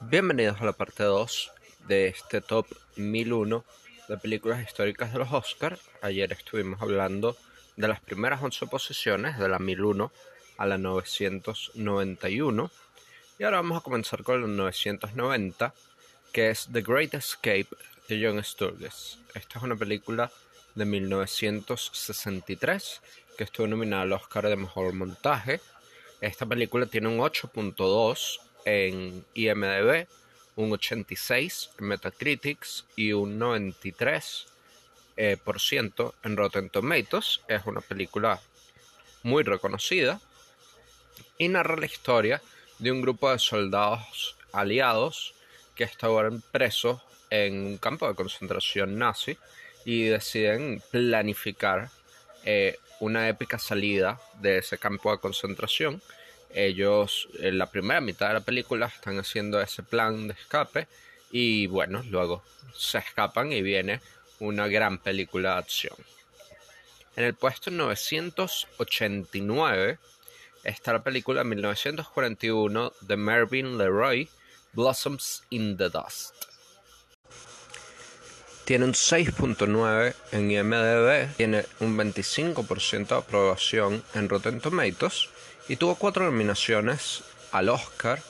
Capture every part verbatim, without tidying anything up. Bienvenidos a la parte dos de este top mil uno de películas históricas de los Oscars. Ayer estuvimos hablando de las primeras once posiciones, de la mil uno a la novecientos noventa y uno. Y ahora vamos a comenzar con la novecientos noventa, que es The Great Escape de John Sturges. Esta es una película de mil novecientos sesenta y tres que estuvo nominada al Oscar de Mejor Montaje. Esta película tiene un ocho punto dos en I M D B, un ochenta y seis en Metacritics y un noventa y tres por ciento eh, por ciento en Rotten Tomatoes. Es una película muy reconocida y narra la historia de un grupo de soldados aliados que estaban presos en un campo de concentración nazi y deciden planificar eh, una épica salida de ese campo de concentración. Ellos en la primera mitad de la película están haciendo ese plan de escape y bueno, luego se escapan y viene una gran película de acción. En el puesto novecientos ochenta y nueve está la película de mil novecientos cuarenta y uno de Mervyn Leroy, Blossoms in the Dust. Tiene un seis punto nueve en I M D B, tiene un veinticinco por ciento de aprobación en Rotten Tomatoes y tuvo cuatro nominaciones al Oscar.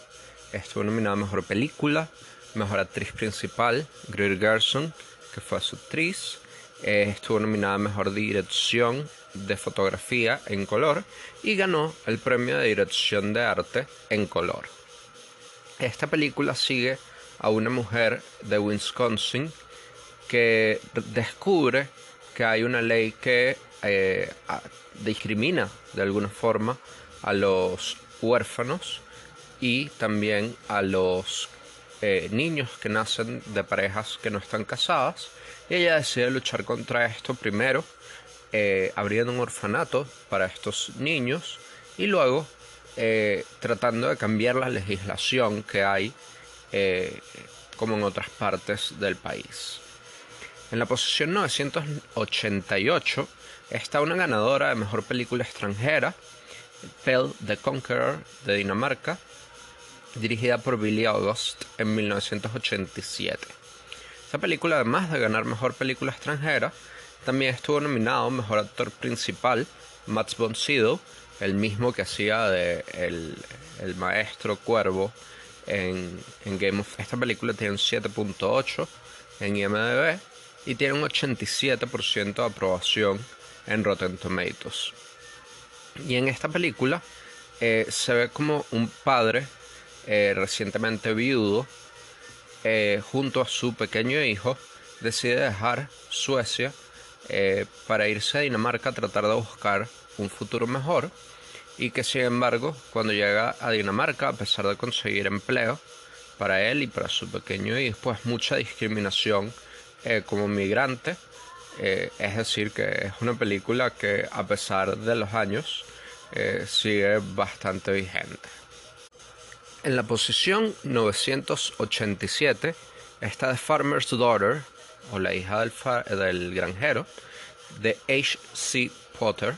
Estuvo nominada a Mejor Película, Mejor Actriz Principal, Greer Garson, que fue su actriz. Eh, estuvo nominada a Mejor Dirección de Fotografía en Color y ganó el Premio de Dirección de Arte en Color. Esta película sigue a una mujer de Wisconsin que descubre que hay una ley que eh, discrimina de alguna forma a los huérfanos y también a los eh, niños que nacen de parejas que no están casadas, y ella decide luchar contra esto primero eh, abriendo un orfanato para estos niños y luego eh, tratando de cambiar la legislación que hay eh, como en otras partes del país. En la posición novecientos ochenta y ocho está una ganadora de Mejor Película Extranjera, Pelle the Conqueror de Dinamarca, dirigida por Billy August en mil novecientos ochenta y siete. Esta película, además de ganar Mejor Película Extranjera, también estuvo nominado Mejor Actor Principal, Max von Sydow, el mismo que hacía de el, el maestro cuervo en, en Game of Thrones. Esta película tiene un siete punto ocho en I M D B y tiene un ochenta y siete por ciento de aprobación en Rotten Tomatoes. Y en esta película eh, se ve como un padre eh, recientemente viudo eh, junto a su pequeño hijo decide dejar Suecia eh, para irse a Dinamarca a tratar de buscar un futuro mejor, y que sin embargo cuando llega a Dinamarca, a pesar de conseguir empleo para él y para su pequeño hijo, pues mucha discriminación eh, como migrante. Eh, es decir, que es una película que a pesar de los años eh, sigue bastante vigente. En la posición novecientos ochenta y siete está The Farmer's Daughter, o la hija del, far- del granjero, de H. C. Potter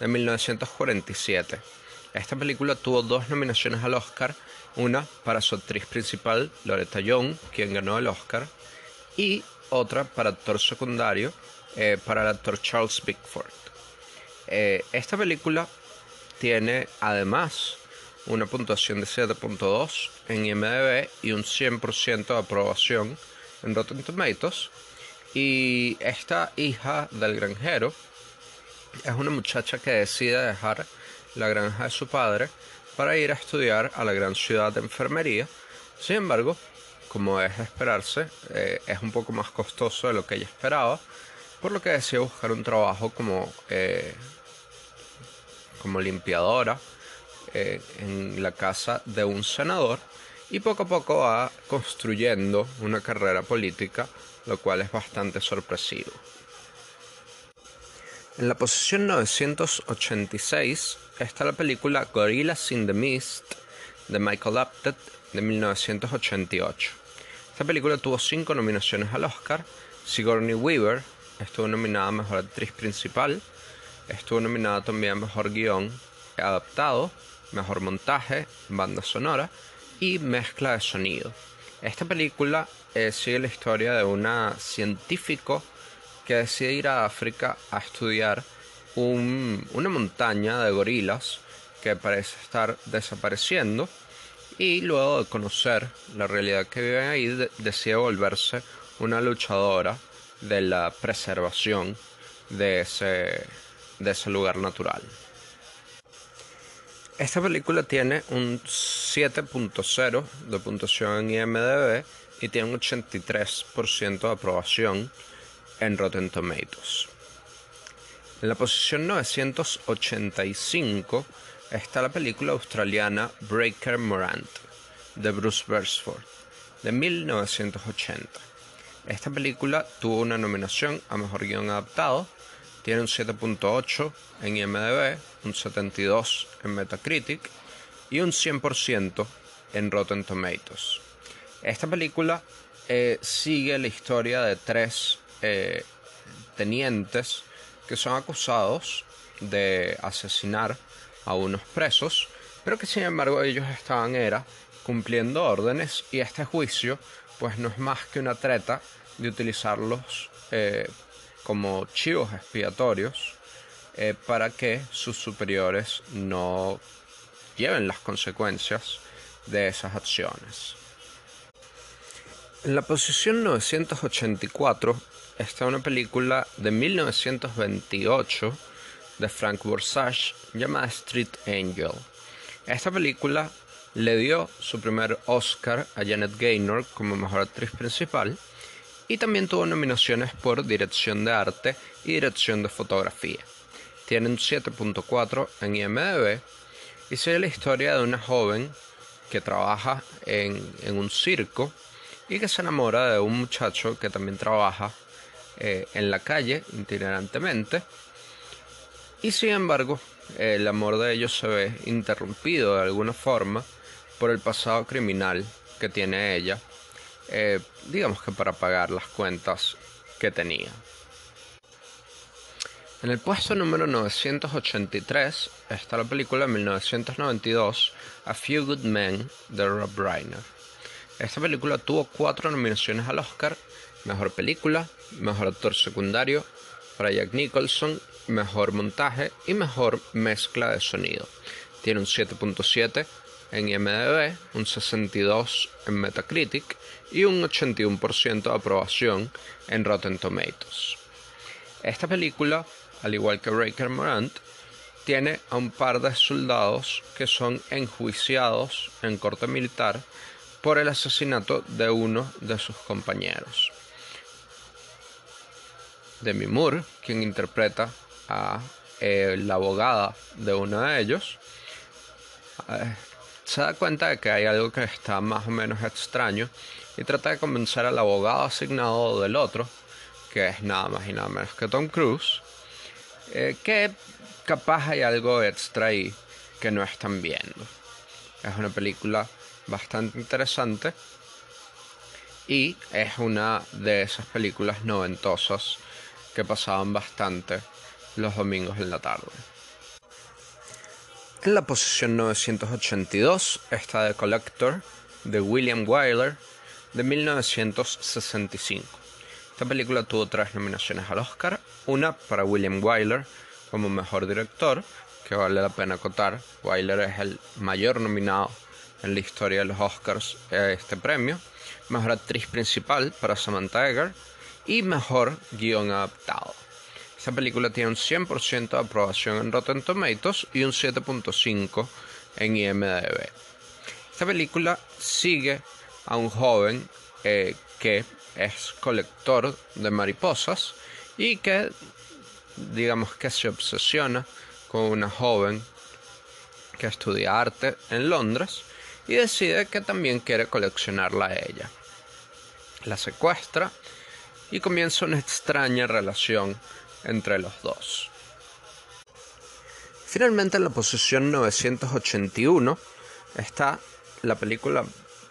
de mil novecientos cuarenta y siete. Esta película tuvo dos nominaciones al Oscar, una para su actriz principal, Loretta Young, quien ganó el Oscar, y otra para actor secundario, eh, para el actor Charles Bickford. Eh, esta película tiene además una puntuación de siete punto dos en I M D B y un cien por ciento de aprobación en Rotten Tomatoes. Y esta hija del granjero es una muchacha que decide dejar la granja de su padre para ir a estudiar a la gran ciudad de enfermería. Sin embargo, como es de esperarse, eh, es un poco más costoso de lo que ella esperaba, por lo que decide buscar un trabajo como, eh, como limpiadora eh, en la casa de un senador, y poco a poco va construyendo una carrera política, lo cual es bastante sorpresivo. En la posición novecientos ochenta y seis está la película Gorillas in the Mist de Michael Apted de mil novecientos ochenta y ocho. Esta película tuvo cinco nominaciones al Oscar. Sigourney Weaver estuvo nominada a Mejor Actriz Principal, estuvo nominada también a Mejor Guión Adaptado, Mejor Montaje, Banda Sonora y mezcla de sonido. Esta película eh, sigue la historia de una científico que decide ir a África a estudiar un, una montaña de gorilas que parece estar desapareciendo, y luego de conocer la realidad que viven ahí de, decide volverse una luchadora de la preservación de ese, de ese lugar natural. Esta película tiene un siete punto cero de puntuación en I M D B y tiene un ochenta y tres por ciento de aprobación en Rotten Tomatoes. En la posición novecientos ochenta y cinco está la película australiana Breaker Morant de Bruce Beresford de mil novecientos ochenta. Esta película tuvo una nominación a Mejor Guión Adaptado. Tiene un siete punto ocho en I M D B, un setenta y dos en Metacritic y un cien por ciento en Rotten Tomatoes. Esta película eh, sigue la historia de tres eh, tenientes que son acusados de asesinar a unos presos, pero que sin embargo ellos estaban era cumpliendo órdenes, y este juicio pues no es más que una treta de utilizarlos eh, como chivos expiatorios eh, para que sus superiores no lleven las consecuencias de esas acciones. En la posición novecientos ochenta y cuatro está una película de mil novecientos veintiocho de Frank Borzage llamada Street Angel. Esta película le dio su primer Oscar a Janet Gaynor como mejor actriz principal, y también tuvo nominaciones por dirección de arte y dirección de fotografía. Tiene un siete punto cuatro en I M D B y sigue la historia de una joven que trabaja en, en un circo y que se enamora de un muchacho que también trabaja eh, en la calle itinerantemente, y sin embargo eh, el amor de ellos se ve interrumpido de alguna forma por el pasado criminal que tiene ella. Eh, digamos que para pagar las cuentas que tenía. En el puesto número novecientos ochenta y tres está la película de mil novecientos noventa y dos A Few Good Men de Rob Reiner. Esta película tuvo cuatro nominaciones al Oscar: Mejor Película, Mejor Actor Secundario para Jack Nicholson, Mejor Montaje y Mejor Mezcla de Sonido. Tiene un siete punto siete en I M D B, un sesenta y dos en Metacritic y un ochenta y uno por ciento de aprobación en Rotten Tomatoes. Esta película, al igual que Breaker Morant, tiene a un par de soldados que son enjuiciados en corte militar por el asesinato de uno de sus compañeros. Demi Moore, quien interpreta a eh, la abogada de uno de ellos, eh, se da cuenta de que hay algo que está más o menos extraño y trata de convencer al abogado asignado del otro, que es nada más y nada menos que Tom Cruise, eh, que capaz hay algo extra ahí que no están viendo. Es una película bastante interesante y es una de esas películas noventosas que pasaban bastante los domingos en la tarde. En la posición novecientos ochenta y dos está The Collector de William Wyler de mil novecientos sesenta y cinco. Esta película tuvo tres nominaciones al Oscar, una para William Wyler como mejor director, que vale la pena acotar. Wyler es el mayor nominado en la historia de los Oscars a este premio. Mejor actriz principal para Samantha Eggar y mejor guión adaptado. Esta película tiene un cien por ciento de aprobación en Rotten Tomatoes y un siete punto cinco en I M D B. Esta película sigue a un joven eh, que es colector de mariposas y que, digamos que se obsesiona con una joven que estudia arte en Londres y decide que también quiere coleccionarla a ella. La secuestra y comienza una extraña relación entre los dos. Finalmente, en la posición novecientos ochenta y uno está la película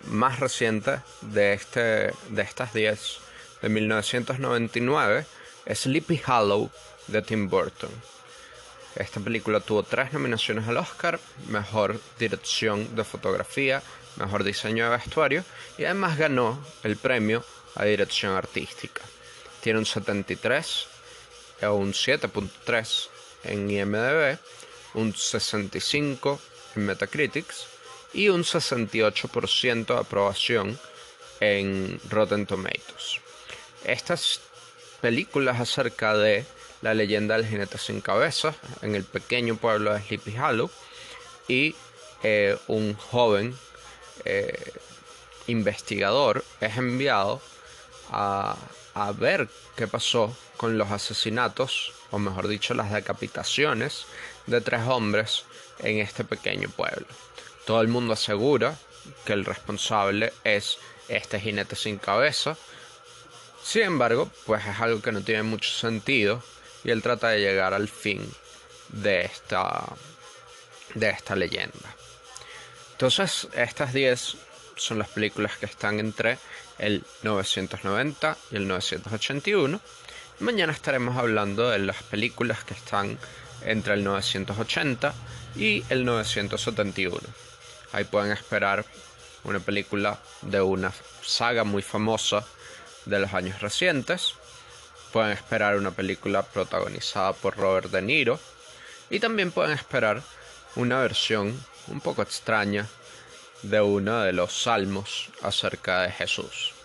más reciente de, este, de estas diez, de mil novecientos noventa y nueve, Sleepy Hollow de Tim Burton. Esta película tuvo tres nominaciones al Oscar: Mejor Dirección de Fotografía, mejor diseño de vestuario, y además ganó el premio a dirección artística. Tiene un setenta y tres o un siete punto tres en I M D B, un sesenta y cinco en Metacritics y un sesenta y ocho por ciento de aprobación en Rotten Tomatoes. Estas películas acerca de la leyenda del jinete sin cabeza en el pequeño pueblo de Sleepy Hollow y eh, un joven eh, investigador es enviado a, a ver qué pasó con los asesinatos, o mejor dicho, las decapitaciones de tres hombres en este pequeño pueblo. Todo el mundo asegura que el responsable es este jinete sin cabeza. Sin embargo, pues es algo que no tiene mucho sentido y él trata de llegar al fin de esta, de esta leyenda. Entonces, estas diez son las películas que están entre el novecientos noventa y el novecientos ochenta y uno. Mañana estaremos hablando de las películas que están entre el novecientos ochenta y el novecientos setenta y uno. Ahí pueden esperar una película de una saga muy famosa de los años recientes. Pueden esperar una película protagonizada por Robert De Niro. Y también pueden esperar una versión un poco extraña de uno de los salmos acerca de Jesús.